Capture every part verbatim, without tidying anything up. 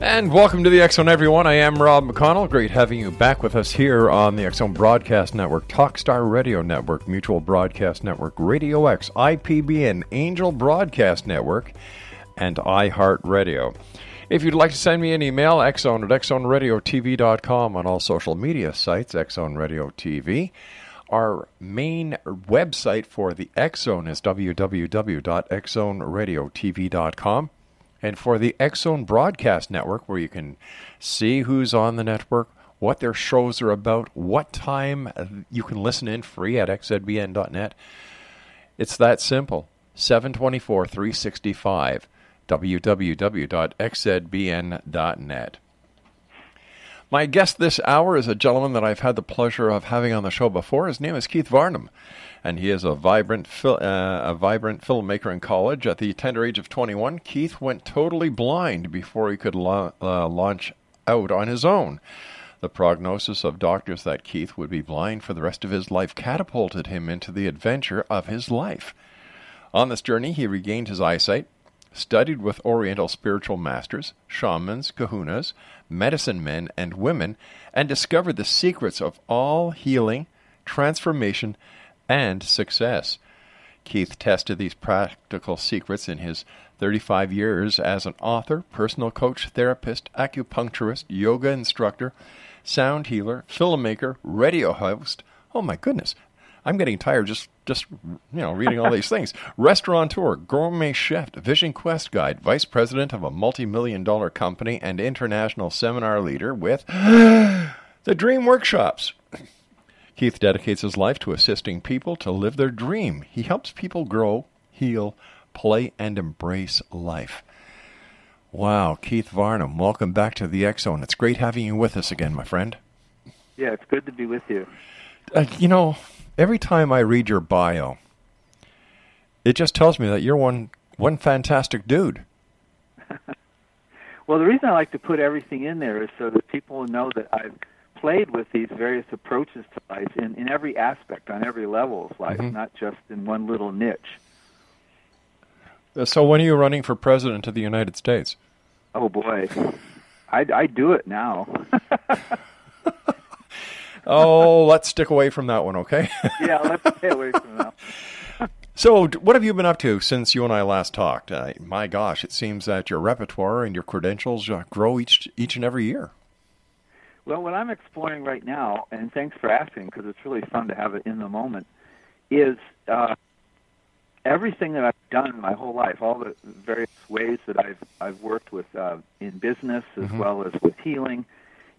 And welcome to the X-Zone, everyone. I am Rob McConnell. Great having you back with us here on the X-Zone Broadcast Network, Talkstar Radio Network, Mutual Broadcast Network, Radio X, I P B N, Angel Broadcast Network, and iHeartRadio. If you'd like to send me an email, X-Zone at x zone radio t v dot com, on all social media sites, X-Zone Radio T V. Our main website for the X-Zone is w w w dot x zone radio t v dot com. And for the X-Zone Broadcast Network, where you can see who's on the network, what their shows are about, what time you can listen in free at x z b n dot net. It's that simple. seven twenty-four, three sixty-five, w w w dot x z b n dot net. My guest this hour is a gentleman that I've had the pleasure of having on the show before. His name is Keith Varnum, and he is a vibrant fil- uh, a vibrant filmmaker in college. At the tender age of twenty-one, Keith went totally blind before he could la- uh, launch out on his own. The prognosis of doctors that Keith would be blind for the rest of his life catapulted him into the adventure of his life. On this journey, he regained his eyesight, studied with Oriental spiritual masters, shamans, kahunas, medicine men and women, and discovered the secrets of all healing, transformation, and success. Keith tested these practical secrets in his thirty-five years as an author, personal coach, therapist, acupuncturist, yoga instructor, sound healer, filmmaker, radio host. Oh my goodness, I'm getting tired just, just you know, reading all these things. Restaurateur, gourmet chef, vision quest guide, vice president of a multi-million dollar company, and international seminar leader with the Dream Workshops. Keith dedicates his life to assisting people to live their dream. He helps people grow, heal, play, and embrace life. Wow, Keith Varnum, welcome back to the X-Zone. It's great having you with us again, my friend. Yeah, it's good to be with you. Uh, you know... Every time I read your bio, it just tells me that you're one one fantastic dude. Well, the reason I like to put everything in there is so that people know that I've played with these various approaches to life in, in every aspect, on every level of life, mm-hmm. not just in one little niche. So when are you running for president of the United States? Oh, boy. I, I do it now. Oh, let's stick away from that one, okay? Yeah, let's stay away from that one. So, what have you been up to since you and I last talked? Uh, my gosh, it seems that your repertoire and your credentials uh, grow each each and every year. Well, what I'm exploring right now, and thanks for asking because it's really fun to have it in the moment, is uh, everything that I've done my whole life, all the various ways that I've, I've worked with uh, in business as mm-hmm. well as with healing,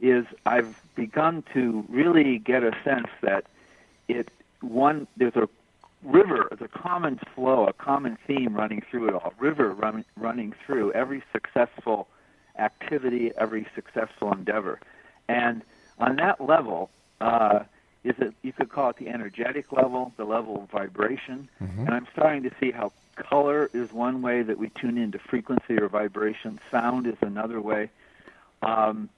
is I've begun to really get a sense that it one there's a river, there's a common flow, a common theme running through it all, river run, running through every successful activity, every successful endeavor. And on that level, uh, is that you could call it the energetic level, the level of vibration. Mm-hmm. And I'm starting to see how color is one way that we tune into frequency or vibration. Sound is another way. Um,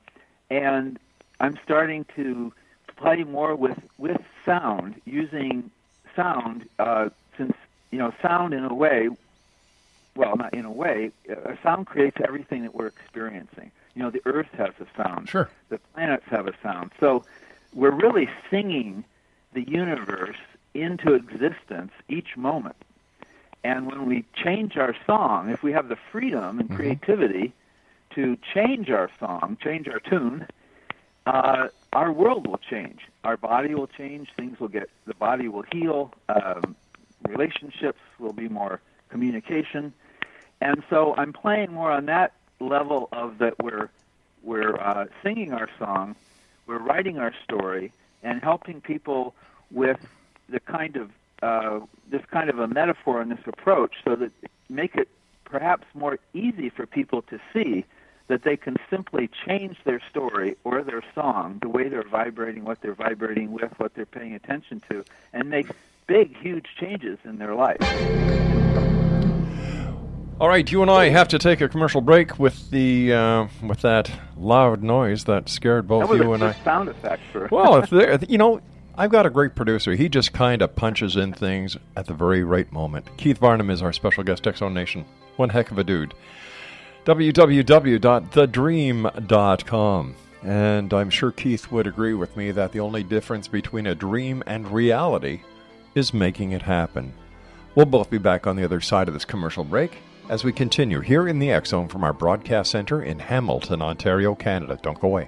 and I'm starting to play more with, with sound, using sound, uh, since, you know, sound in a way, well, not in a way, uh, sound creates everything that we're experiencing. You know, the earth has a sound. Sure. The planets have a sound. So we're really singing the universe into existence each moment. And when we change our song, if we have the freedom and creativity mm-hmm. to change our song, change our tune, uh, our world will change. Our body will change. Things will get, the body will heal. Um, relationships will be more communication. And so I'm playing more on that level of that we're, we're uh, singing our song, we're writing our story, and helping people with the kind of Uh, this kind of a metaphor and this approach, so that make it perhaps more easy for people to see that they can simply change their story or their song, the way they're vibrating, what they're vibrating with, what they're paying attention to, and make big, huge changes in their life. All right, you and I have to take a commercial break with the uh, with that loud noise that scared both that you and I. Sound effect for well, if there, you know. I've got a great producer. He just kind of punches in things at the very right moment. Keith Varnum is our special guest, X-Zone Nation. One heck of a dude. w w w dot the dream dot com. And I'm sure Keith would agree with me that the only difference between a dream and reality is making it happen. We'll both be back on the other side of this commercial break as we continue here in the X-Zone from our broadcast center in Hamilton, Ontario, Canada. Don't go away.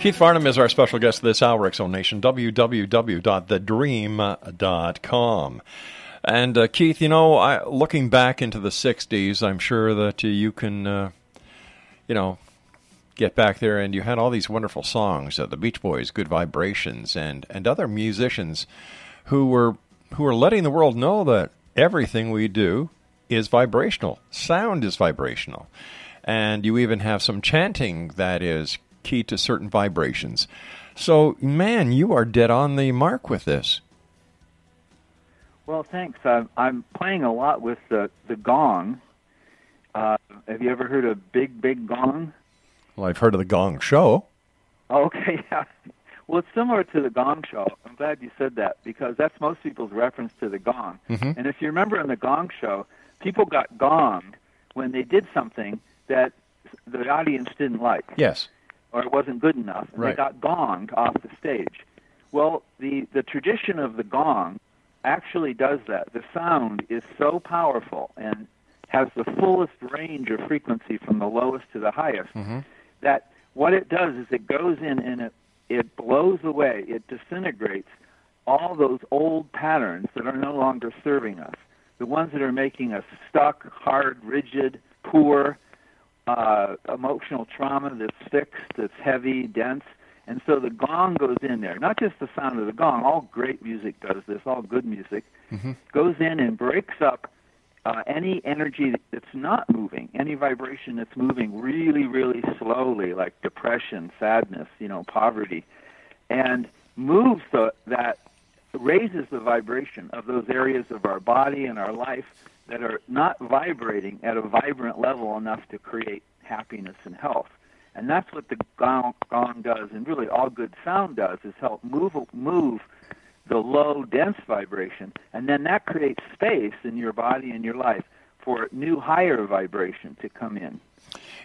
Keith Varnum is our special guest this hour, X-Zone Nation, w w w dot the dream dot com. And, uh, Keith, you know, I, looking back into the sixties, I'm sure that uh, you can, uh, you know, get back there, and you had all these wonderful songs, uh, the Beach Boys, Good Vibrations, and, and other musicians who were who were letting the world know that everything we do is vibrational. Sound is vibrational. And you even have some chanting that is key to certain vibrations. So, man, you are dead on the mark with this. Well, thanks. I'm, I'm playing a lot with the, the gong. Uh, have you ever heard of Big, Big Gong? Well, I've heard of the Gong Show. Oh, okay, yeah. Well, it's similar to the Gong Show. I'm glad you said that, because that's most people's reference to the gong. Mm-hmm. And if you remember in the Gong Show, people got gonged when they did something that the audience didn't like. Yes. Or it wasn't good enough, and right. They got gonged off the stage. Well, the, the tradition of the gong actually does that. The sound is so powerful and has the fullest range of frequency from the lowest to the highest. Mm-hmm. That what it does is it goes in and it, it blows away, it disintegrates all those old patterns that are no longer serving us, the ones that are making us stuck, hard, rigid, poor, uh, emotional trauma that's fixed, that's heavy, dense. And so the gong goes in there, not just the sound of the gong, all great music does this, all good music, mm-hmm. goes in and breaks up Uh, any energy that's not moving, any vibration that's moving really, really slowly, like depression, sadness, you know, poverty, and moves the, that, raises the vibration of those areas of our body and our life that are not vibrating at a vibrant level enough to create happiness and health. And that's what the gong, gong does, and really all good sound does, is help move move. the low, dense vibration, and then that creates space in your body and your life for new, higher vibration to come in.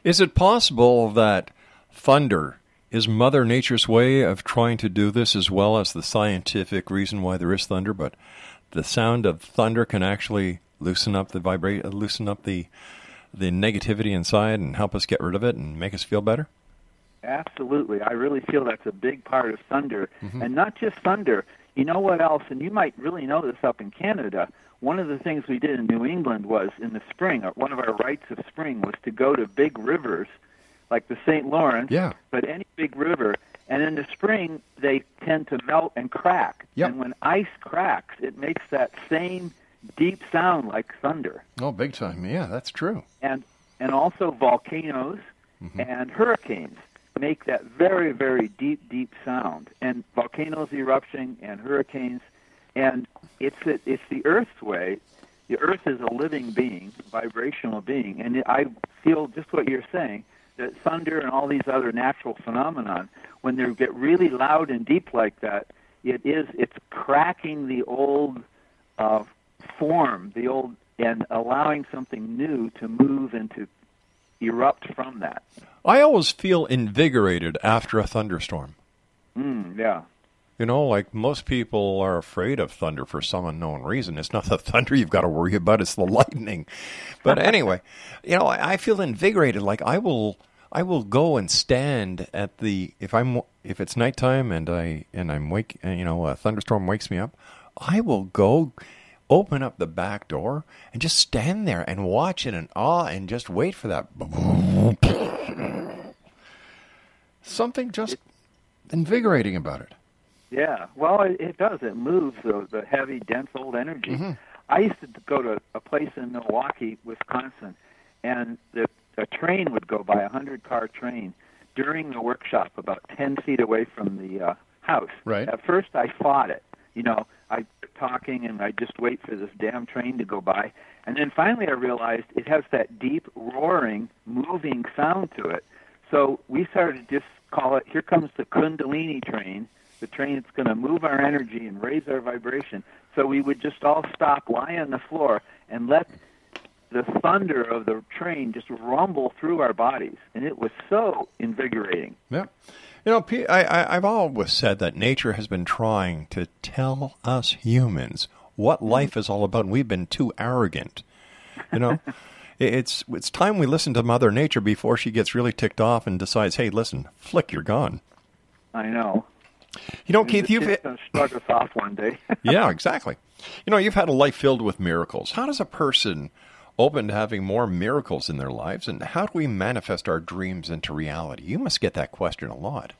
Is it possible that thunder is Mother Nature's way of trying to do this, as well as the scientific reason why there is thunder, but the sound of thunder can actually loosen up the vibra- loosen up the the negativity inside and help us get rid of it and make us feel better? Absolutely. I really feel that's a big part of thunder, mm-hmm. and not just thunder. You know what else, and you might really know this up in Canada, one of the things we did in New England was, in the spring, one of our rites of spring was to go to big rivers, like the Saint Lawrence, yeah. but any big river, and in the spring, they tend to melt and crack. Yep. And when ice cracks, it makes that same deep sound like thunder. Oh, big time, yeah, that's true. And and also volcanoes mm-hmm. and hurricanes make that very, very deep, deep sound. And volcanoes erupting and hurricanes. And it's a, it's the Earth's way. the Earth is a living being, vibrational being, and I feel just what you're saying, that thunder and all these other natural phenomenon, when they get really loud and deep like that, it is, it's cracking the old uh, form, the old, and allowing something new to move and to erupt from that. I always feel invigorated after a thunderstorm. Mm, yeah. You know, like most people are afraid of thunder for some unknown reason. It's not the thunder you've got to worry about, it's the lightning. But anyway, you know, I feel invigorated. Like I will I will go and stand at the, if I'm if it's nighttime and I and I'm wake, you know, a thunderstorm wakes me up, I will go open up the back door and just stand there and watch it in awe and just wait for that. Something just invigorating about it. Yeah, well, it, it does. It moves the, the heavy, dense old energy. Mm-hmm. I used to go to a place in Milwaukee, Wisconsin, and the, a train would go by, a hundred-car train, during the workshop about ten feet away from the uh, house. Right. At first, I fought it. You know, I talking, and I just wait for this damn train to go by. And then finally I realized it has that deep, roaring, moving sound to it. So we started to just call it, here comes the Kundalini train, the train that's going to move our energy and raise our vibration. So we would just all stop, lie on the floor, and let the thunder of the train just rumble through our bodies. And it was so invigorating. Yeah. You know, Pete, I, I, I've always said that nature has been trying to tell us humans what life is all about, and we've been too arrogant. You know, it's it's time we listen to Mother Nature before she gets really ticked off and decides, hey, listen, flick, you're gone. I know. You know, and Keith, you've hit, start us off one day. Yeah, exactly. You know, you've had a life filled with miracles. How does a person open to having more miracles in their lives, and how do we manifest our dreams into reality? You must get that question a lot.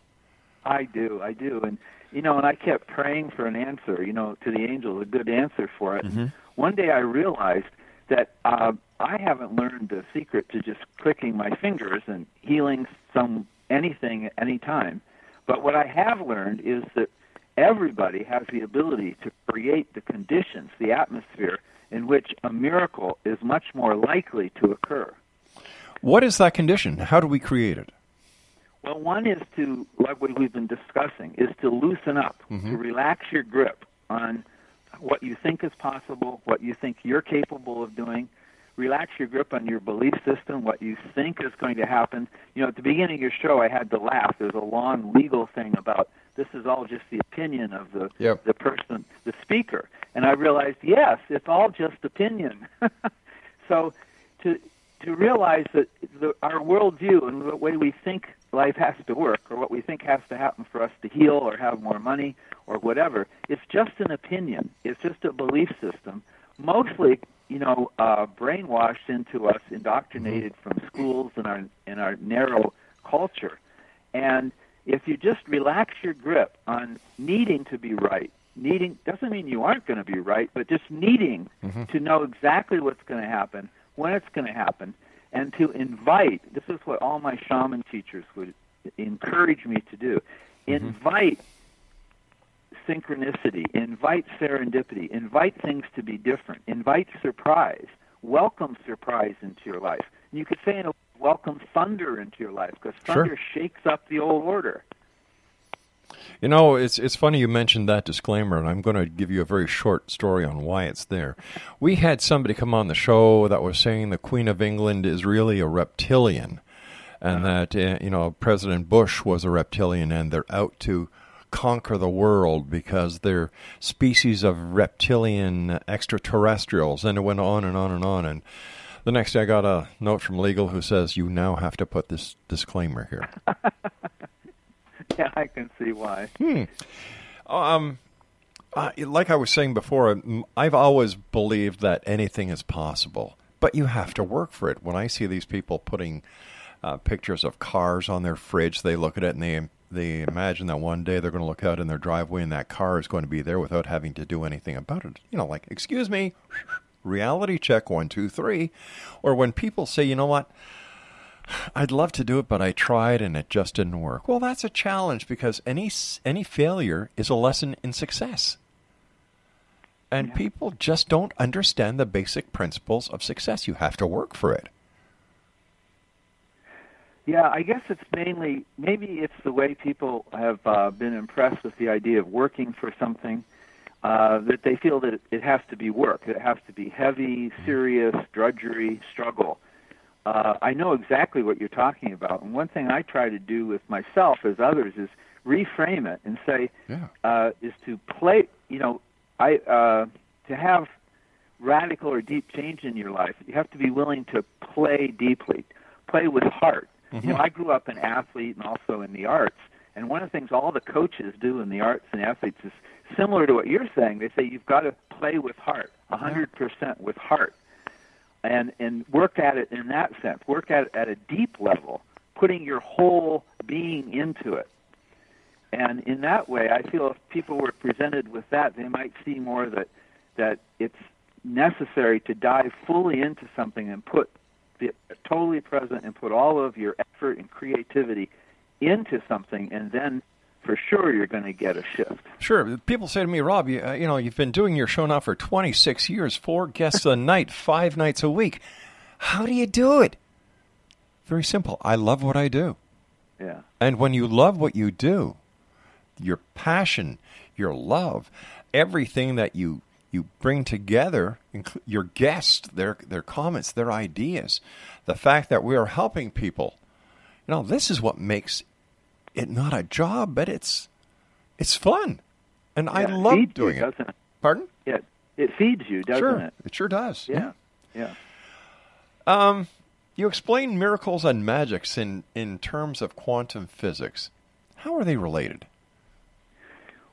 I do, I do, and you know, and I kept praying for an answer. You know, to the angels, a good answer for it. Mm-hmm. One day, I realized that uh, I haven't learned the secret to just clicking my fingers and healing some anything at any time. But what I have learned is that everybody has the ability to create the conditions, the atmosphere, in which a miracle is much more likely to occur. What is that condition? How do we create it? Well, one is to, like what we've been discussing, is to loosen up, mm-hmm. to relax your grip on what you think is possible, what you think you're capable of doing. Relax your grip on your belief system, what you think is going to happen. You know, at the beginning of your show, I had to laugh. There's a long legal thing about this is all just the opinion of the yep. the person, the speaker. And I realized, yes, it's all just opinion. So to to realize that the, our worldview and the way we think life has to work, or what we think has to happen for us to heal or have more money or whatever, it's just an opinion. It's just a belief system, mostly you know, uh, brainwashed into us, indoctrinated from schools and our in our narrow culture. And if you just relax your grip on needing to be right, needing doesn't mean you aren't going to be right, but just needing mm-hmm. to know exactly what's going to happen, when it's going to happen, and to invite, this is what all my shaman teachers would encourage me to do, mm-hmm. invite synchronicity, invite serendipity, invite things to be different, invite surprise, welcome surprise into your life. And you could say in a, welcome thunder into your life, because thunder sure. shakes up the old order. You know, it's it's funny you mentioned that disclaimer, and I'm going to give you a very short story on why it's there. We had somebody come on the show that was saying the Queen of England is really a reptilian, and that, you know, President Bush was a reptilian, and they're out to conquer the world because they're species of reptilian extraterrestrials, and it went on and on and on. And the next day I got a note from legal who says, you now have to put this disclaimer here. Yeah, I can see why. Hmm. Um, uh, like I was saying before, I've always believed that anything is possible, but you have to work for it. When I see these people putting uh, pictures of cars on their fridge, they look at it and they They imagine that one day they're going to look out in their driveway and that car is going to be there without having to do anything about it. You know, like, excuse me, reality check, one, two, three. Or when people say, you know what, I'd love to do it, but I tried and it just didn't work. Well, that's a challenge because any any failure is a lesson in success. And yeah. people just don't understand the basic principles of success. You have to work for it. Yeah, I guess it's mainly, maybe it's the way people have uh, been impressed with the idea of working for something, uh, that they feel that it has to be work. It has to be heavy, serious, drudgery, struggle. Uh, I know exactly what you're talking about. And one thing I try to do with myself as others is reframe it and say, yeah. uh, is to play, you know, I uh, to have radical or deep change in your life, you have to be willing to play deeply, play with heart. You know, I grew up an athlete and also in the arts, and one of the things all the coaches do in the arts and athletes is similar to what you're saying. They say you've got to play with heart, one hundred percent with heart, and and work at it in that sense, work at it at a deep level, putting your whole being into it. And in that way, I feel if people were presented with that, they might see more that that it's necessary to dive fully into something and put be totally present and put all of your effort and creativity into something, and then for sure you're going to get a shift. Sure. People say to me, Rob, you, uh, you know, you've been doing your show now for twenty-six years, four guests a night, five nights a week. How do you do it? Very simple. I love what I do. Yeah. And when you love what you do, your passion, your love, everything that you You bring together your guests, their their comments, their ideas, the fact that we are helping people. You know, this is what makes it not a job, but it's it's fun, and yeah, I love doing you, it. it. Pardon? Yeah, it feeds you, doesn't sure, it? It sure does. Yeah, yeah. yeah. Um, you explain miracles and magics in, in terms of quantum physics. How are they related?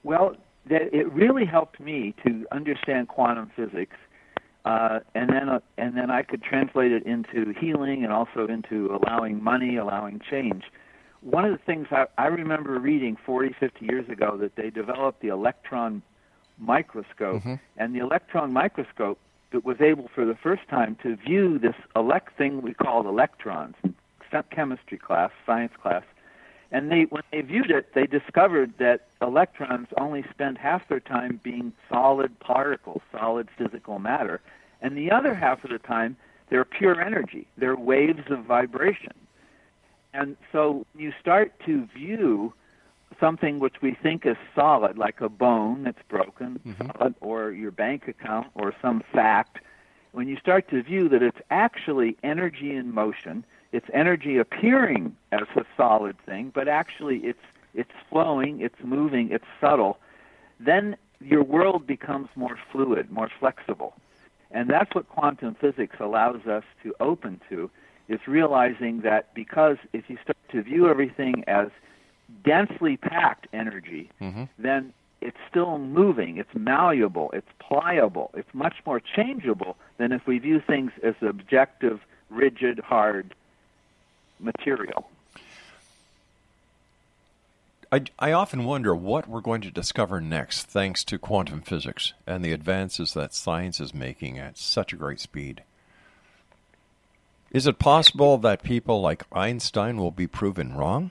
Well, that it really helped me to understand quantum physics, uh, and then uh, and then I could translate it into healing and also into allowing money, allowing change. One of the things I, I remember reading forty, fifty years ago that they developed the electron microscope, mm-hmm. and the electron microscope that was able for the first time to view this elect thing we called electrons in chemistry class, science class. And they, when they viewed it, they discovered that electrons only spend half their time being solid particles, solid physical matter, and the other half of the time they're pure energy. They're waves of vibration. And so you start to view something which we think is solid, like a bone that's broken, mm-hmm. solid, or your bank account, or some fact. When you start to view that it's actually energy in motion, it's energy appearing as a solid thing, but actually it's it's flowing, it's moving, it's subtle, then your world becomes more fluid, more flexible. And that's what quantum physics allows us to open to, is realizing that because if you start to view everything as densely packed energy, mm-hmm. then it's still moving, it's malleable, it's pliable, it's much more changeable than if we view things as objective, rigid, hard material. I, I often wonder what we're going to discover next thanks to quantum physics and the advances that science is making at such a great speed. Is it possible that people like Einstein will be proven wrong?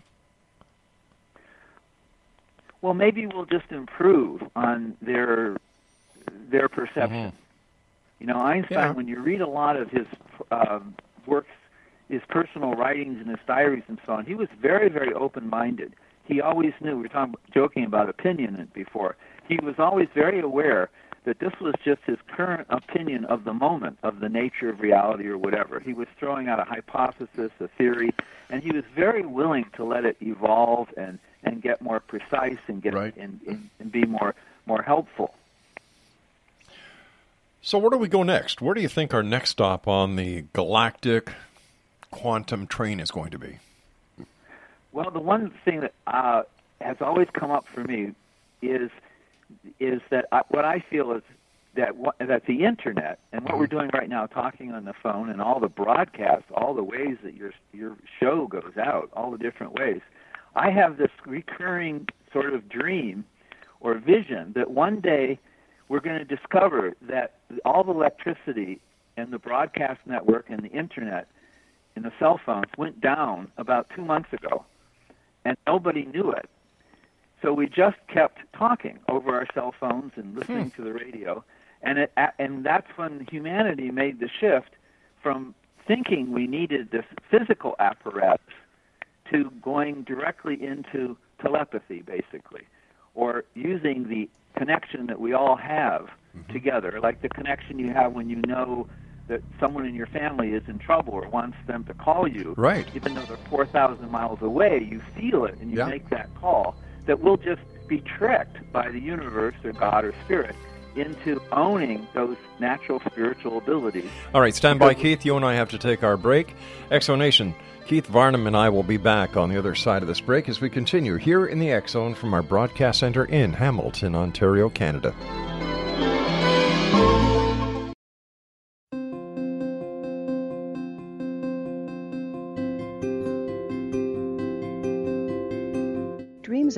Well, maybe we'll just improve on their their perception. Mm-hmm. You know, Einstein, yeah. when you read a lot of his uh, works, his personal writings and his diaries and so on, he was very, very open-minded. He always knew, we were talking, joking about opinion before, he was always very aware that this was just his current opinion of the moment, of the nature of reality or whatever. He was throwing out a hypothesis, a theory, and he was very willing to let it evolve and, and get more precise and get right. and, and, and be more, more helpful. So where do we go next? Where do you think our next stop on the galactic quantum train is going to be? Well, the one thing that uh, has always come up for me is is that I, what I feel is that what, that the internet and what we're doing right now, talking on the phone and all the broadcasts, all the ways that your your show goes out, all the different ways, I have this recurring sort of dream or vision that one day we're going to discover that all the electricity and the broadcast network and the internet and the cell phones went down about two months ago, and nobody knew it. So we just kept talking over our cell phones and listening hmm. to the radio, And it, and that's when humanity made the shift from thinking we needed this physical apparatus to going directly into telepathy, basically, or using the connection that we all have mm-hmm. together, like the connection you have when you know that someone in your family is in trouble or wants them to call you. Right. Even though they're four thousand miles away, you feel it and you yeah. make that call, that we'll just be tricked by the universe or God or spirit into owning those natural spiritual abilities. All right, stand by, Keith. You and I have to take our break. X-Zone Nation, Keith Varnum and I will be back on the other side of this break as we continue here in the X-Zone from our broadcast center in Hamilton, Ontario, Canada. Dreams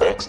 x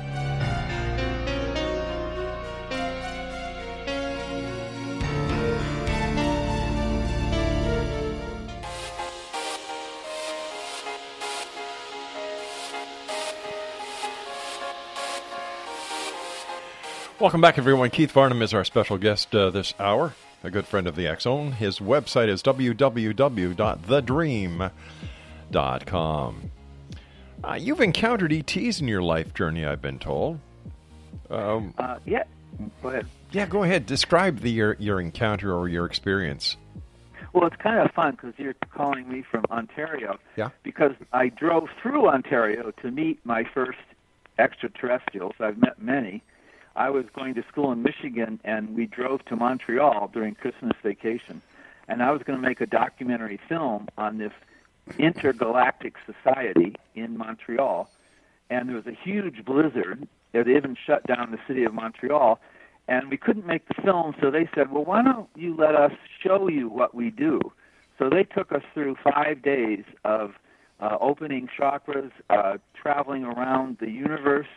Welcome back, everyone. Keith Varnum is our special guest uh, this hour. a good friend of the X-Zone. His website is w w w dot the dream dot com. Uh, you've encountered E Ts in your life journey, I've been told. Um, uh, yeah, go ahead. Yeah, go ahead. Describe the, your, your encounter or your experience. Well, it's kind of fun because you're calling me from Ontario. Yeah. Because I drove through Ontario to meet my first extraterrestrials. I've met many. I was going to school in Michigan, and we drove to Montreal during Christmas vacation. And I was going to make a documentary film on this intergalactic society in Montreal. And there was a huge blizzard. It even shut down the city of Montreal. And we couldn't make the film, so they said, well, why don't you let us show you what we do? So they took us through five days of uh, opening chakras, uh, traveling around the universe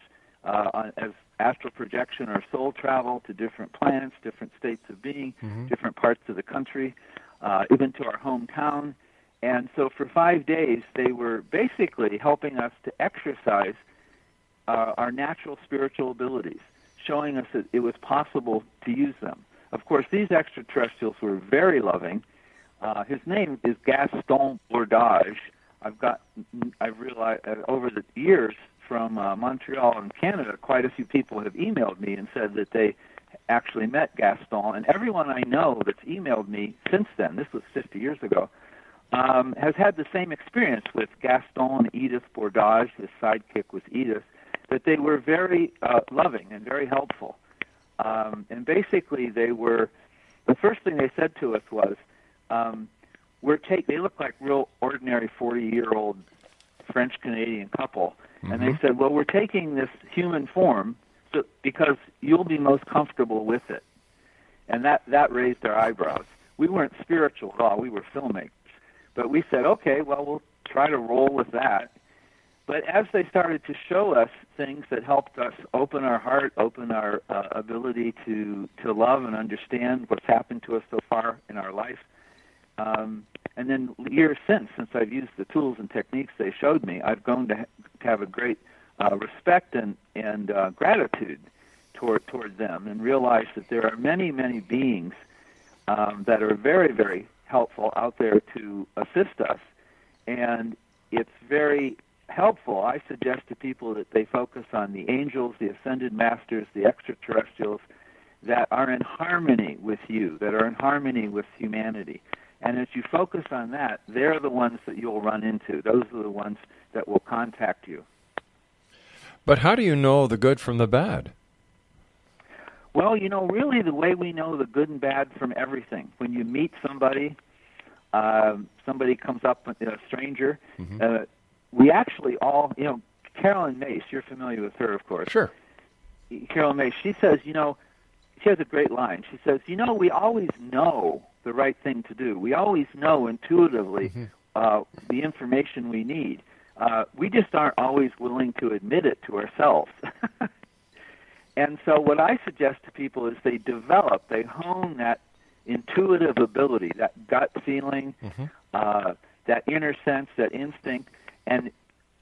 uh, as astral projection or soul travel to different planets, different states of being, mm-hmm. different parts of the country, uh, even to our hometown. And so for five days, they were basically helping us to exercise uh, our natural spiritual abilities, showing us that it was possible to use them. Of course, these extraterrestrials were very loving. Uh, his name is Gaston Bordage. I've got, I've realized uh, over the years from uh, Montreal and Canada, quite a few people have emailed me and said that they actually met Gaston. And everyone I know that's emailed me since then, this was fifty years ago, um, has had the same experience with Gaston and Edith Bordage. His sidekick was Edith. That they were very uh, loving and very helpful. Um, and basically they were, the first thing they said to us was, um, we're take, they look like real ordinary forty-year-old French-Canadian couple. Mm-hmm. And they said, well, we're taking this human form so, because you'll be most comfortable with it. And that, that raised our eyebrows. We weren't spiritual at all. We were filmmakers. But we said, okay, well, we'll try to roll with that. But as they started to show us things that helped us open our heart, open our uh, ability to, to love and understand what's happened to us so far in our life, um, and then years since, since I've used the tools and techniques they showed me, I've grown to, ha- to have a great uh, respect and, and uh, gratitude toward, toward them, and realize that there are many, many beings um, that are very, very helpful out there to assist us. And it's very helpful. I suggest to people that they focus on the angels, the ascended masters, the extraterrestrials that are in harmony with you, that are in harmony with humanity. And as you focus on that, they're the ones that you'll run into. Those are the ones that will contact you. But how do you know the good from the bad? Well, you know, really the way we know the good and bad from everything. When you meet somebody, uh, somebody comes up, you know, a stranger, mm-hmm. uh, we actually all, you know, Carolyn Mace, you're familiar with her, of course. Sure. Carolyn Mace, she says, you know, she has a great line. She says, you know, we always know the right thing to do. We always know intuitively mm-hmm. uh, the information we need. Uh, we just aren't always willing to admit it to ourselves. And so what I suggest to people is they develop, they hone that intuitive ability, that gut feeling, mm-hmm. uh, that inner sense, that instinct. And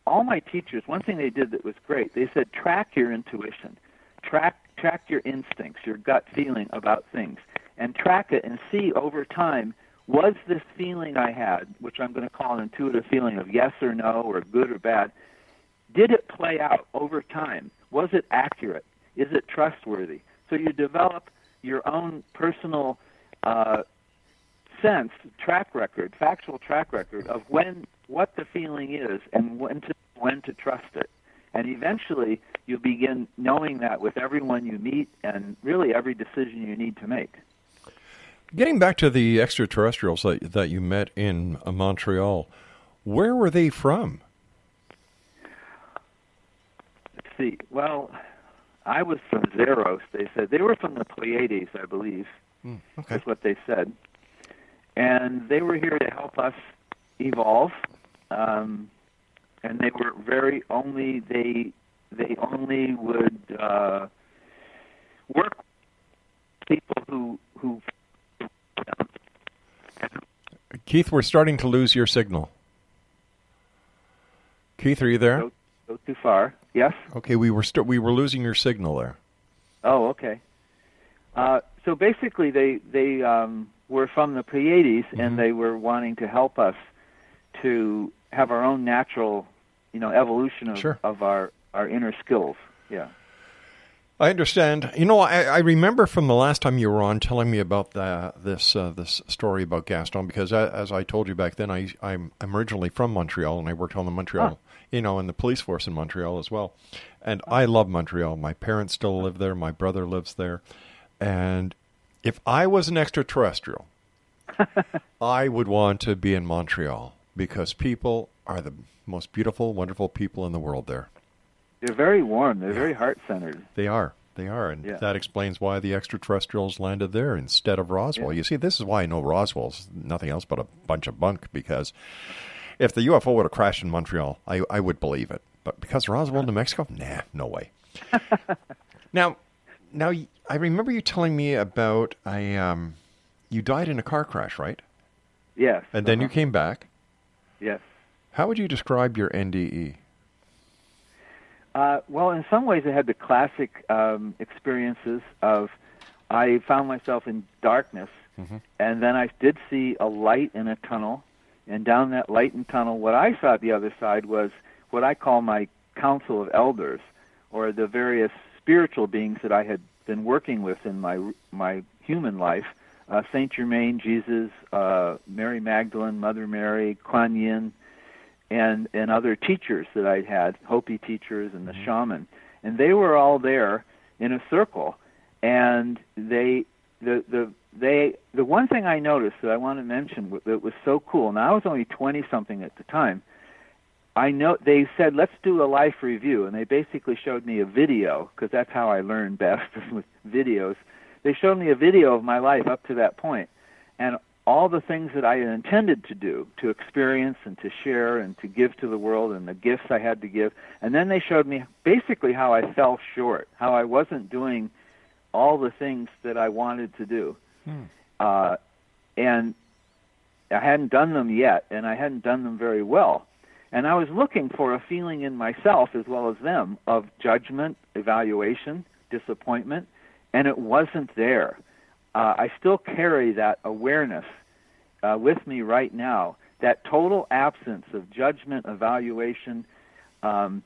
all my teachers, one thing they did that was great, they said track your intuition, track track your instincts, your gut feeling about things, and track it and see over time, was this feeling I had, which I'm going to call an intuitive feeling of yes or no or good or bad, did it play out over time? Was it accurate? Is it trustworthy? So you develop your own personal uh, sense, track record, factual track record of when what the feeling is and when to when to trust it. And eventually you'll begin knowing that with everyone you meet and really every decision you need to make. Getting back to the extraterrestrials that, that you met in uh, Montreal, where were they from? Let's see. Well, I was from Xeros, they said. They were from the Pleiades, I believe, mm, okay. is what they said. And they were here to help us evolve, um, and they were very only they they only would uh, work with people who who. Keith, we're starting to lose your signal. Keith, are you there? Go, go too far. Yes. Okay, we were st- we were losing your signal there. Oh, okay. Uh, so basically they they um, were from the Pleiades, mm-hmm. and they were wanting to help us to have our own natural, you know, evolution of, sure. of our, our inner skills. Yeah. I understand. You know, I, I remember from the last time you were on telling me about the, this uh, this story about Gaston, because I, as I told you back then, I, I'm, I'm originally from Montreal, and I worked on the Montreal, oh. you know, in the police force in Montreal as well. And oh. I love Montreal. My parents still live there. My brother lives there. And if I was an extraterrestrial, I would want to be in Montreal, because people are the most beautiful, wonderful people in the world there. They're very warm. They're yeah. very heart-centered. They are. They are. And yeah. that explains why the extraterrestrials landed there instead of Roswell. Yeah. You see, this is why I know Roswell's nothing else but a bunch of bunk, because if the U F O would have crashed in Montreal, I, I would believe it. But because Roswell, New Mexico, nah, no way. Now, now I remember you telling me about I, um, you died in a car crash, right? Yes. And uh-huh. then you came back. Yes. How would you describe your N D E? Uh, well, in some ways, I had the classic um, experiences of I found myself in darkness, mm-hmm. and then I did see a light in a tunnel, and down that light and tunnel, what I saw at the other side was what I call my council of elders, or the various spiritual beings that I had been working with in my my human life, uh, Saint Germain, Jesus, uh, Mary Magdalene, Mother Mary, Kuan Yin, and and other teachers that I'd had, Hopi teachers and the shaman. And they were all there in a circle. And they the the they the one thing I noticed that I want to mention that was so cool, now I was only twenty-something at the time, I know they said, let's do a life review. And they basically showed me a video, because that's how I learn best, with videos. They showed me a video of my life up to that point. And all the things that I intended to do, to experience and to share and to give to the world, and the gifts I had to give. And then they showed me basically how I fell short, how I wasn't doing all the things that I wanted to do. Hmm. Uh, and I hadn't done them yet, and I hadn't done them very well. And I was looking for a feeling in myself as well as them of judgment, evaluation, disappointment, and it wasn't there. Uh, I still carry that awareness uh, with me right now, that total absence of judgment, evaluation. Um,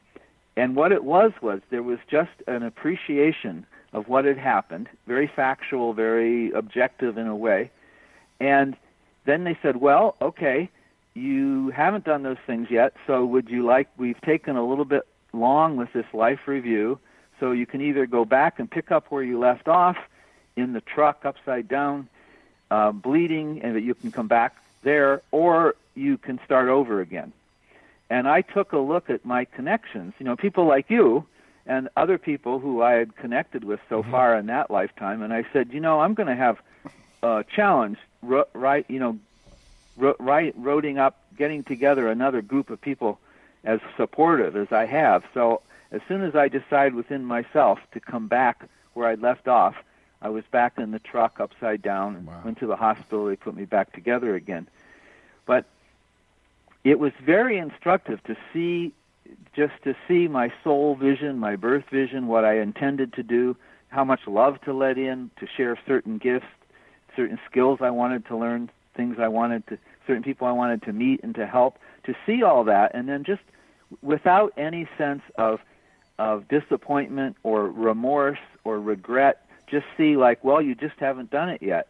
and what it was was there was just an appreciation of what had happened, very factual, very objective in a way. And then they said, well, okay, you haven't done those things yet, so would you like, we've taken a little bit long with this life review, so you can either go back and pick up where you left off, in the truck, upside down, uh, bleeding, and that you can come back there, or you can start over again. And I took a look at my connections, you know, people like you and other people who I had connected with so mm-hmm. far in that lifetime, and I said, you know, I'm going to have a challenge, ro- right, you know, ro- right, roading up, getting together another group of people as supportive as I have. So as soon as I decide within myself to come back where I left off, I was back in the truck upside down and wow. went to the hospital. They put me back together again. But it was very instructive to see, just to see my soul vision, my birth vision, what I intended to do, how much love to let in, to share certain gifts, certain skills I wanted to learn, things I wanted to, certain people I wanted to meet and to help, to see all that. And then just without any sense of of disappointment or remorse or regret, just see like, well, you just haven't done it yet.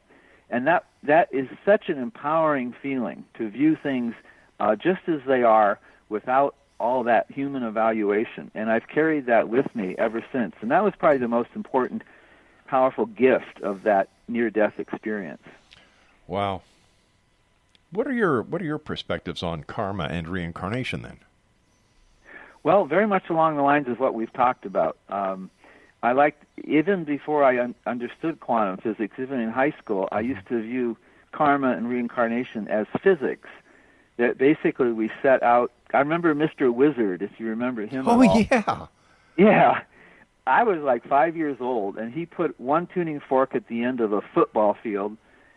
And that that is such an empowering feeling, to view things uh, just as they are without all that human evaluation. And I've carried that with me ever since. And that was probably the most important, powerful gift of that near-death experience. Wow. What are your what are your perspectives on karma and reincarnation then? Well, very much along the lines of what we've talked about. Um, I liked, even before I un- understood quantum physics, even in high school, I used to view karma and reincarnation as physics. That basically we set out, I remember Mister Wizard, if you remember him. Oh, yeah. Yeah. I was like five years old, and he put one tuning fork at the end of a football field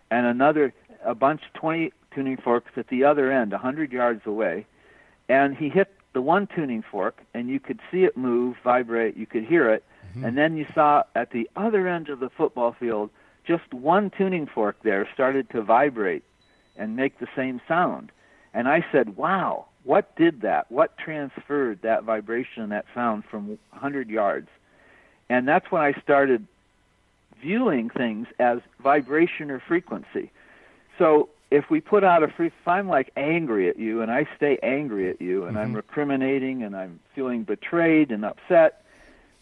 and another, a bunch, twenty tuning forks at the other end, one hundred yards away, and he hit the one tuning fork, and you could see it move, vibrate, you could hear it, mm-hmm. and then you saw at the other end of the football field just one tuning fork there started to vibrate and make the same sound. And I said, wow, what did that? What transferred that vibration, that sound from one hundred yards? And that's when I started viewing things as vibration or frequency. So if we put out a free, if I'm like angry at you and I stay angry at you and mm-hmm. I'm recriminating and I'm feeling betrayed and upset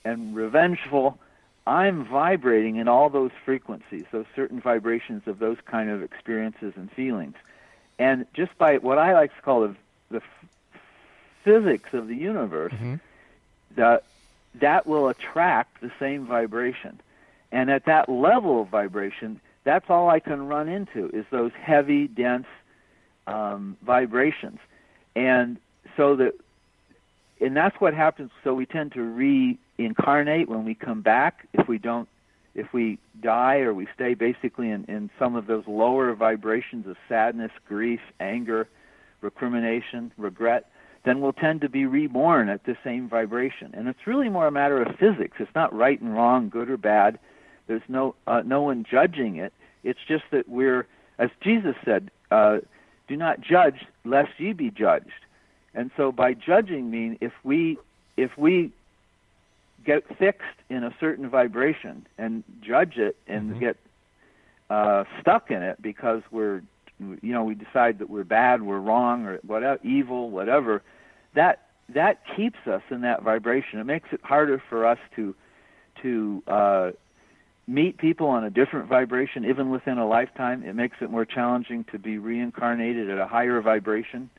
and revengeful, I'm vibrating in all those frequencies, those certain vibrations of those kind of experiences and feelings. And just by what I like to call the, the f- physics of the universe, mm-hmm. the, that will attract the same vibration. And at that level of vibration, that's all I can run into is those heavy, dense um, vibrations. And so that, and that's what happens. So we tend to re- incarnate when we come back if we don't if we die or we stay basically in, in some of those lower vibrations of sadness, grief, anger, recrimination, regret, then we'll tend to be reborn at the same vibration. And it's really more a matter of physics. It's not right and wrong, good or bad. There's no uh, no one judging it. It's just that we're, as Jesus said, uh, do not judge lest ye be judged. And so by judging mean if we if we get fixed in a certain vibration and judge it and mm-hmm. get uh, stuck in it because we're, you know, we decide that we're bad, we're wrong, or whatever, evil, whatever. That that keeps us in that vibration. It makes it harder for us to to uh, meet people on a different vibration, even within a lifetime. It makes it more challenging to be reincarnated at a higher vibration.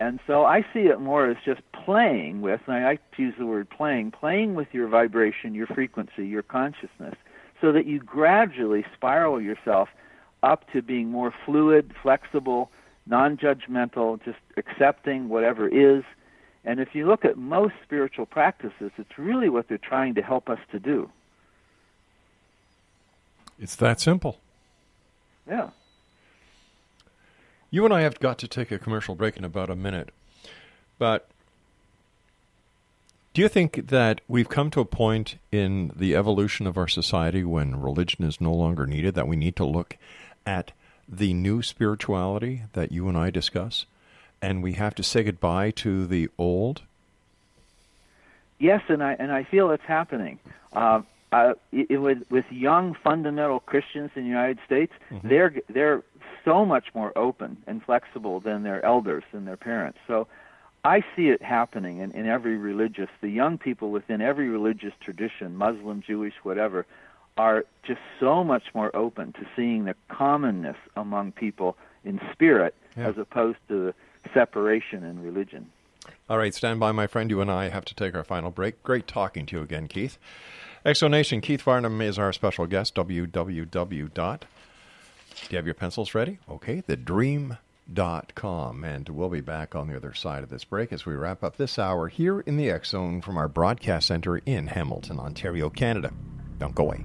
And so I see it more as just playing with, and I like to use the word playing, playing with your vibration, your frequency, your consciousness, so that you gradually spiral yourself up to being more fluid, flexible, non-judgmental, just accepting whatever is. And if you look at most spiritual practices, it's really what they're trying to help us to do. It's that simple. Yeah. You and I have got to take a commercial break in about a minute, but do you think that we've come to a point in the evolution of our society when religion is no longer needed, that we need to look at the new spirituality that you and I discuss, and we have to say goodbye to the old? Yes, and I and I feel it's happening. Uh, uh, it, with, with young fundamental Christians in the United States, mm-hmm. they're they're... so much more open and flexible than their elders and their parents. So I see it happening in, in every religious. The young people within every religious tradition, Muslim, Jewish, whatever, are just so much more open to seeing the commonness among people in spirit yeah. as opposed to the separation in religion. All right, stand by, my friend. You and I have to take our final break. Great talking to you again, Keith. X-Zone Nation, Keith Varnum is our special guest. www. Do you have your pencils ready? Okay, the dream dot com. And we'll be back on the other side of this break as we wrap up this hour here in the X-Zone from our broadcast center in Hamilton, Ontario, Canada. Don't go away.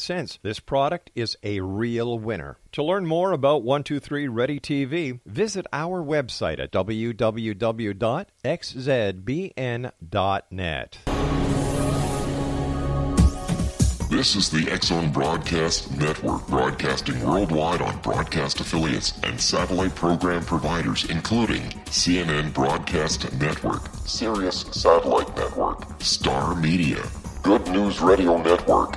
cents, this product is a real winner. To learn more about one two three Ready T V, visit our website at w w w dot x z b n dot net. This is the X-Zone Broadcast Network, broadcasting worldwide on broadcast affiliates and satellite program providers, including C N N Broadcast Network, Sirius Satellite Network, Star Media, Good News Radio Network,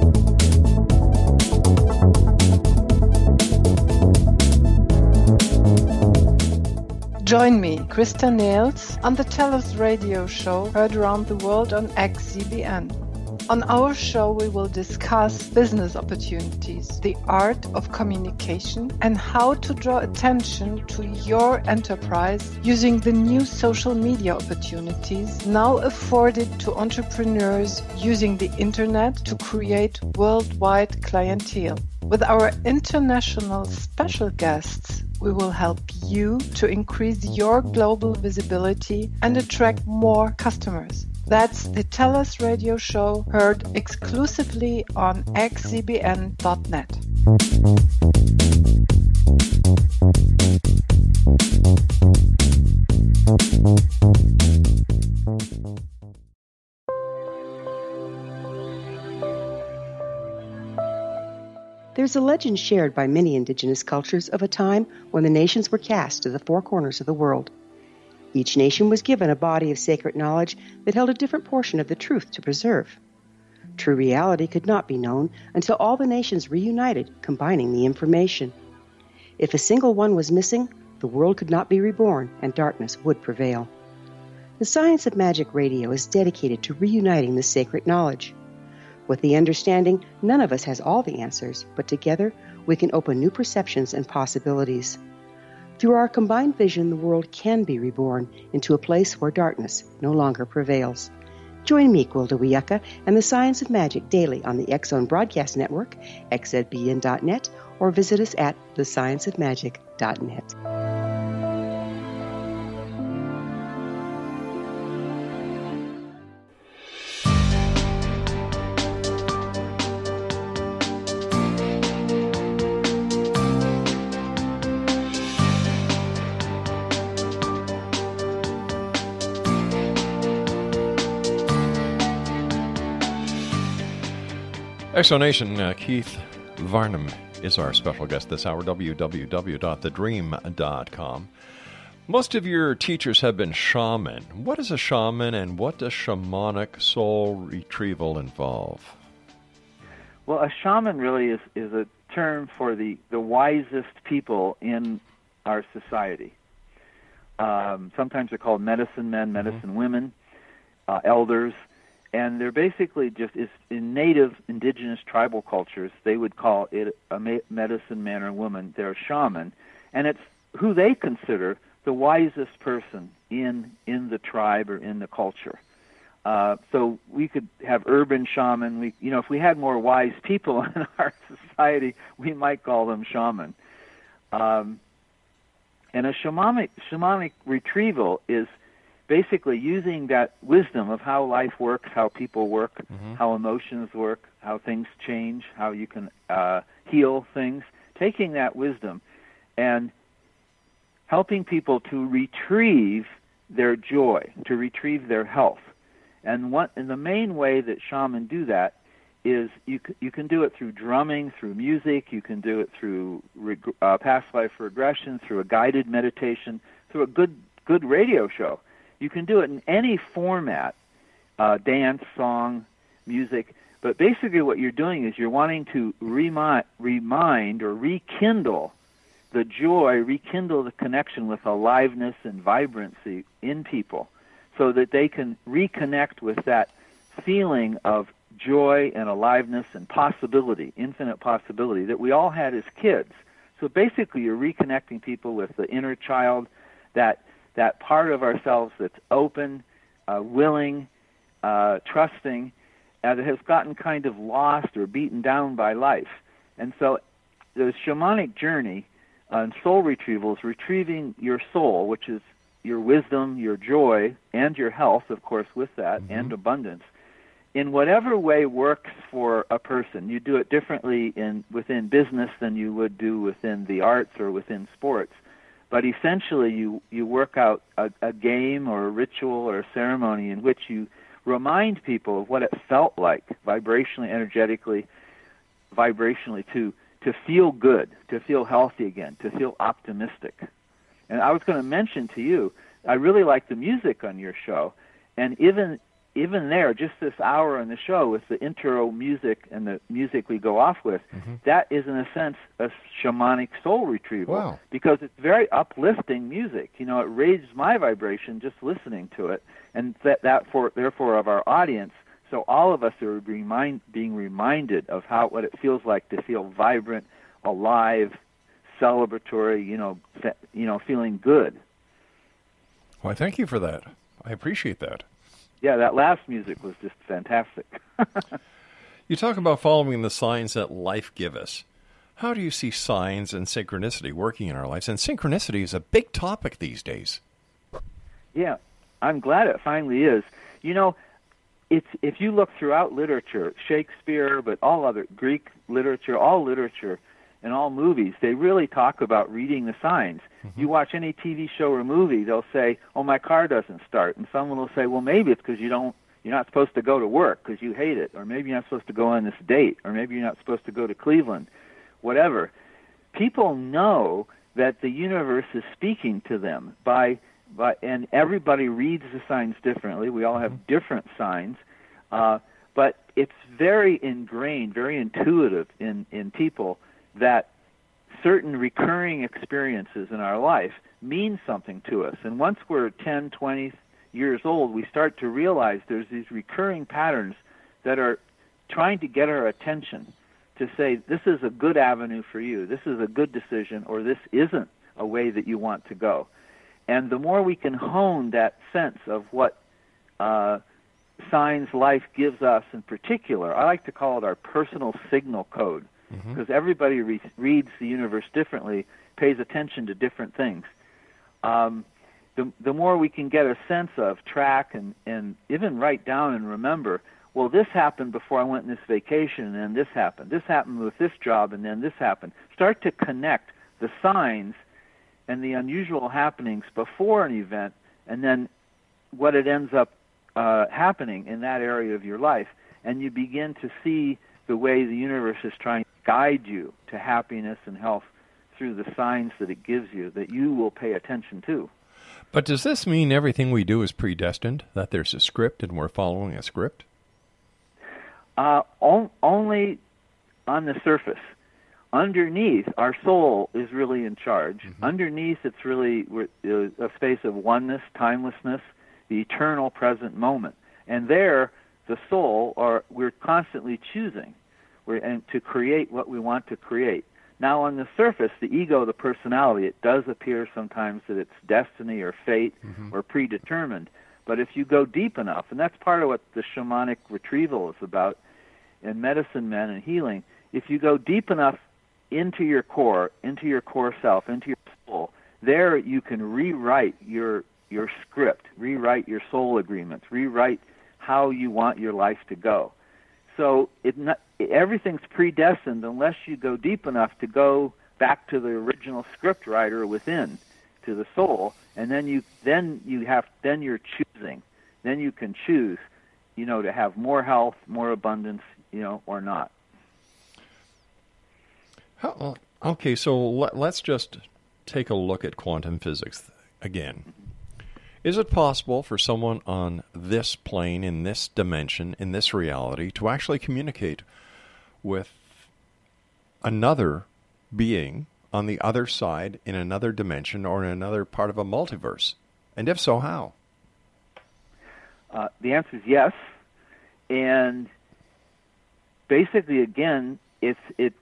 Join me, Krista Nails, on the TELUS radio show heard around the world on X Z B N. On our show, we will discuss business opportunities, the art of communication, and how to draw attention to your enterprise using the new social media opportunities now afforded to entrepreneurs using the internet to create worldwide clientele. With our international special guests, we will help you to increase your global visibility and attract more customers. That's the TELUS radio show heard exclusively on x z b n dot net. There's a legend shared by many indigenous cultures of a time when the nations were cast to the four corners of the world. Each nation was given a body of sacred knowledge that held a different portion of the truth to preserve. True reality could not be known until all the nations reunited, combining the information. If a single one was missing, the world could not be reborn and darkness would prevail. The Science of Magic Radio is dedicated to reuniting the sacred knowledge. With the understanding, none of us has all the answers, but together we can open new perceptions and possibilities. Through our combined vision, the world can be reborn into a place where darkness no longer prevails. Join me, Gwilda Wiyaka, and the Science of Magic daily on the X-Zone Broadcast Network, x z b n dot net, or visit us at X-Zone Nation, uh, Keith Varnum is our special guest this hour, w w w dot the dream dot com. Most of your teachers have been shaman. What is a shaman, and what does shamanic soul retrieval involve? Well, a shaman really is, is a term for the, the wisest people in our society. Um, sometimes they're called medicine men, medicine mm-hmm. women, uh, elders. And they're basically just, is in native indigenous tribal cultures, they would call it a medicine man or woman. They're a shaman. And it's who they consider the wisest person in in the tribe or in the culture. Uh, so we could have urban shaman. We, you know, if we had more wise people in our society, we might call them shaman. Um, and a shamanic, shamanic retrieval is basically using that wisdom of how life works, how people work, mm-hmm. how emotions work, how things change, how you can uh, heal things, taking that wisdom and helping people to retrieve their joy, to retrieve their health. And what and the main way that shamans do that is you c- you can do it through drumming, through music, you can do it through reg- uh, past life regression, through a guided meditation, through a good good radio show. You can do it in any format, uh, dance, song, music. But basically what you're doing is you're wanting to remind, remind or rekindle the joy, rekindle the connection with aliveness and vibrancy in people so that they can reconnect with that feeling of joy and aliveness and possibility, infinite possibility that we all had as kids. So basically you're reconnecting people with the inner child, that that part of ourselves that's open, uh, willing, uh, trusting, uh, that has gotten kind of lost or beaten down by life. And so the shamanic journey on soul retrieval is retrieving your soul, which is your wisdom, your joy, and your health, of course, with that, mm-hmm. and abundance, in whatever way works for a person. You do it differently in within business than you would do within the arts or within sports. But essentially, you, you work out a, a game or a ritual or a ceremony in which you remind people of what it felt like, vibrationally, energetically, vibrationally, to to feel good, to feel healthy again, to feel optimistic. And I was going to mention to you, I really like the music on your show, and even even there, just this hour on the show with the intro music and the music we go off with, mm-hmm. that is, in a sense, a shamanic soul retrieval. Wow. Because it's very uplifting music. You know, it raises my vibration just listening to it, and that, that for therefore of our audience. So all of us are remind, being reminded of how what it feels like to feel vibrant, alive, celebratory. You know, fe- you know, feeling good. Well, thank you for that. I appreciate that. Yeah, that last music was just fantastic. You talk about following the signs that life give us. How do you see signs and synchronicity working in our lives? And synchronicity is a big topic these days. Yeah, I'm glad it finally is. You know, it's, if you look throughout literature, Shakespeare, but all other Greek literature, all literature, and all movies, they really talk about reading the signs. Mm-hmm. You watch any T V show or movie, they'll say, "Oh, my car doesn't start," and someone will say, "Well, maybe it's because you don't, you're not supposed to go to work because you hate it, or maybe you're not supposed to go on this date, or maybe you're not supposed to go to Cleveland," whatever. People know that the universe is speaking to them by. But, and everybody reads the signs differently. We all have different signs. Uh, but it's very ingrained, very intuitive in, in people that certain recurring experiences in our life mean something to us. And once we're ten, twenty years old, we start to realize there's these recurring patterns that are trying to get our attention to say, this is a good avenue for you, this is a good decision, or this isn't a way that you want to go. And the more we can hone that sense of what uh, signs life gives us in particular, I like to call it our personal signal code, because mm-hmm. everybody re- reads the universe differently, pays attention to different things. Um, the, the more we can get a sense of, track, and, and even write down and remember, well, this happened before I went on this vacation, and then this happened. This happened with this job, and then this happened. Start to connect the signs and the unusual happenings before an event, and then what it ends up uh, happening in that area of your life, and you begin to see the way the universe is trying to guide you to happiness and health through the signs that it gives you that you will pay attention to. But does this mean everything we do is predestined, that there's a script and we're following a script? Uh, on, only on the surface. Underneath, our soul is really in charge. Mm-hmm. Underneath, it's really a space of oneness, timelessness, the eternal present moment. And there, the soul, are we're constantly choosing we're, and to create what we want to create. Now, on the surface, the ego, the personality, it does appear sometimes that it's destiny or fate mm-hmm. or predetermined. But if you go deep enough, and that's part of what the shamanic retrieval is about in medicine men and healing, if you go deep enough into your core, into your core self, into your soul, there you can rewrite your your script, rewrite your soul agreements, rewrite how you want your life to go. So it not, everything's predestined unless you go deep enough to go back to the original script writer within, to the soul, and then you then you have then you're choosing, then you can choose you know, to have more health, more abundance, you know, or not. How, okay, so let, let's just take a look at quantum physics again. Is it possible for someone on this plane, in this dimension, in this reality, to actually communicate with another being on the other side in another dimension or in another part of a multiverse? And if so, how? Uh, the answer is yes. And basically, again, it's it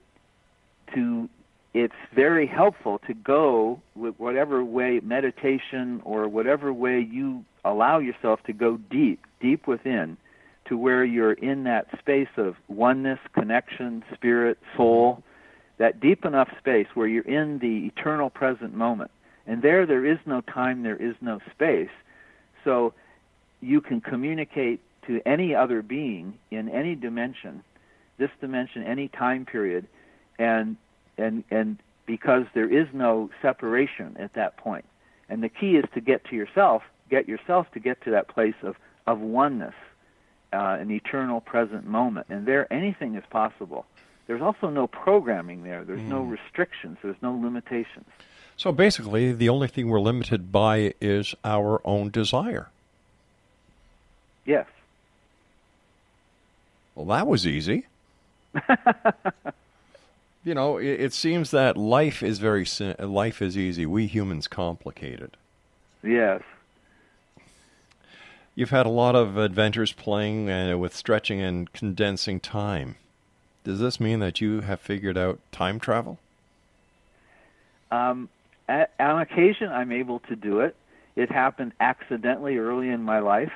to... it's very helpful to go with whatever way, meditation or whatever way you allow yourself to go deep, deep within, to where you're in that space of oneness, connection, spirit, soul, that deep enough space where you're in the eternal present moment. And there, there is no time, there is no space. So you can communicate to any other being in any dimension, this dimension, any time period, and And, and because there is no separation at that point. And the key is to get to yourself, get yourself to get to that place of, of oneness, uh, an eternal present moment. And there, anything is possible. There's also no programming there. There's mm. no restrictions. There's no limitations. So basically, the only thing we're limited by is our own desire. Yes. Well, that was easy. You know, it, it seems that life is very life is easy. We humans complicate it. Yes. You've had a lot of adventures playing uh, with stretching and condensing time. Does this mean that you have figured out time travel? Um, at, on occasion, I'm able to do it. It happened accidentally early in my life.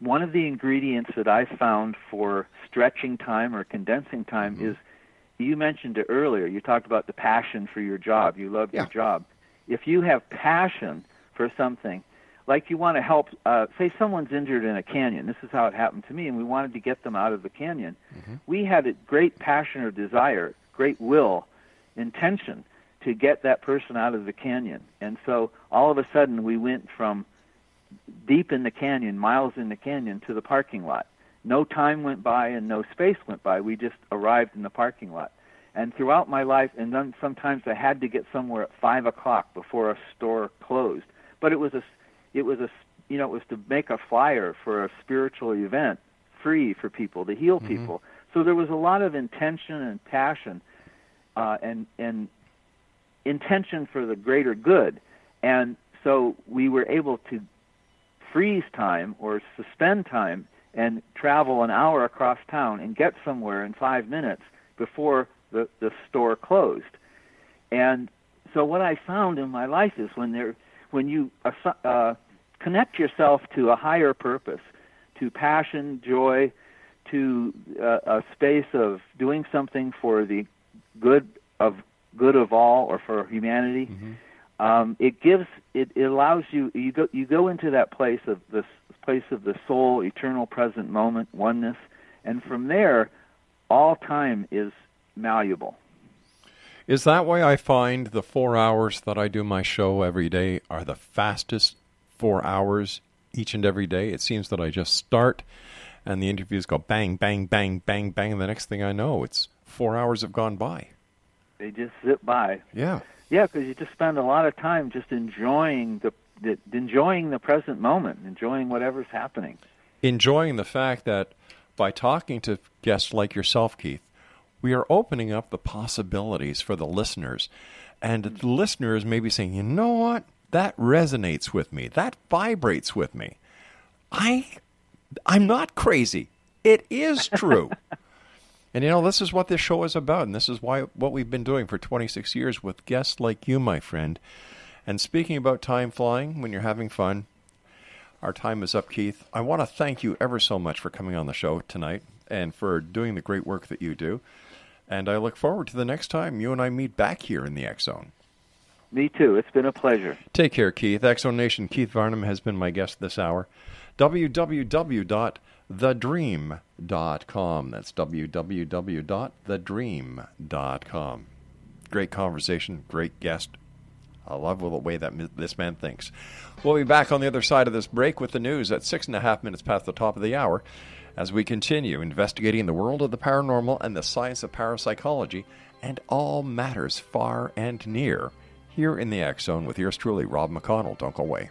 One of the ingredients that I found for stretching time or condensing time mm-hmm. is. You mentioned it earlier. You talked about the passion for your job. You love yeah. your job. If you have passion for something, like you want to help, uh, say someone's injured in a canyon. This is how it happened to me, and we wanted to get them out of the canyon. Mm-hmm. We had a great passion or desire, great will, intention to get that person out of the canyon. And so all of a sudden we went from deep in the canyon, miles in the canyon, to the parking lot. No time went by and no space went by. We just arrived in the parking lot. And throughout my life, and then sometimes I had to get somewhere at five o'clock before a store closed. But it was a, it was a, you know, it was to make a flyer for a spiritual event, free for people to heal mm-hmm. people. So there was a lot of intention and passion, uh, and and intention for the greater good. And so we were able to freeze time or suspend time and travel an hour across town and get somewhere in five minutes before the, the store closed. And so what I found in my life is when there, when you uh, connect yourself to a higher purpose, to passion, joy, to uh, a space of doing something for the good of good of all or for humanity, mm-hmm. Um, it gives, it, it allows you, you go, you go into that place of this place of the soul, eternal present moment, oneness, and from there, all time is malleable. Is that why I find the four hours that I do my show every day are the fastest four hours each and every day? It seems that I just start, and the interviews go bang, bang, bang, bang, bang, and the next thing I know, it's four hours have gone by. They just zip by. Yeah. Yeah, because you just spend a lot of time just enjoying the, the enjoying the present moment, enjoying whatever's happening. Enjoying the fact that by talking to guests like yourself, Keith, we are opening up the possibilities for the listeners. And the listeners may be saying, you know what? That resonates with me. That vibrates with me. I, I'm not crazy. It is true. And, you know, this is what this show is about, and this is why what we've been doing for twenty-six years with guests like you, my friend. And speaking about time flying, when you're having fun, our time is up, Keith. I want to thank you ever so much for coming on the show tonight and for doing the great work that you do. And I look forward to the next time you and I meet back here in the X-Zone. Me too. It's been a pleasure. Take care, Keith. X-Zone Nation, Keith Varnum has been my guest this hour. w w w dot the dream dot com. That's w w w dot the dream dot com. Great conversation, great guest. I love the way that this man thinks. We'll be back on the other side of this break with the news at six and a half minutes past the top of the hour as we continue investigating the world of the paranormal and the science of parapsychology and all matters far and near here in the X Zone with yours truly, Rob McConnell. Don't go away.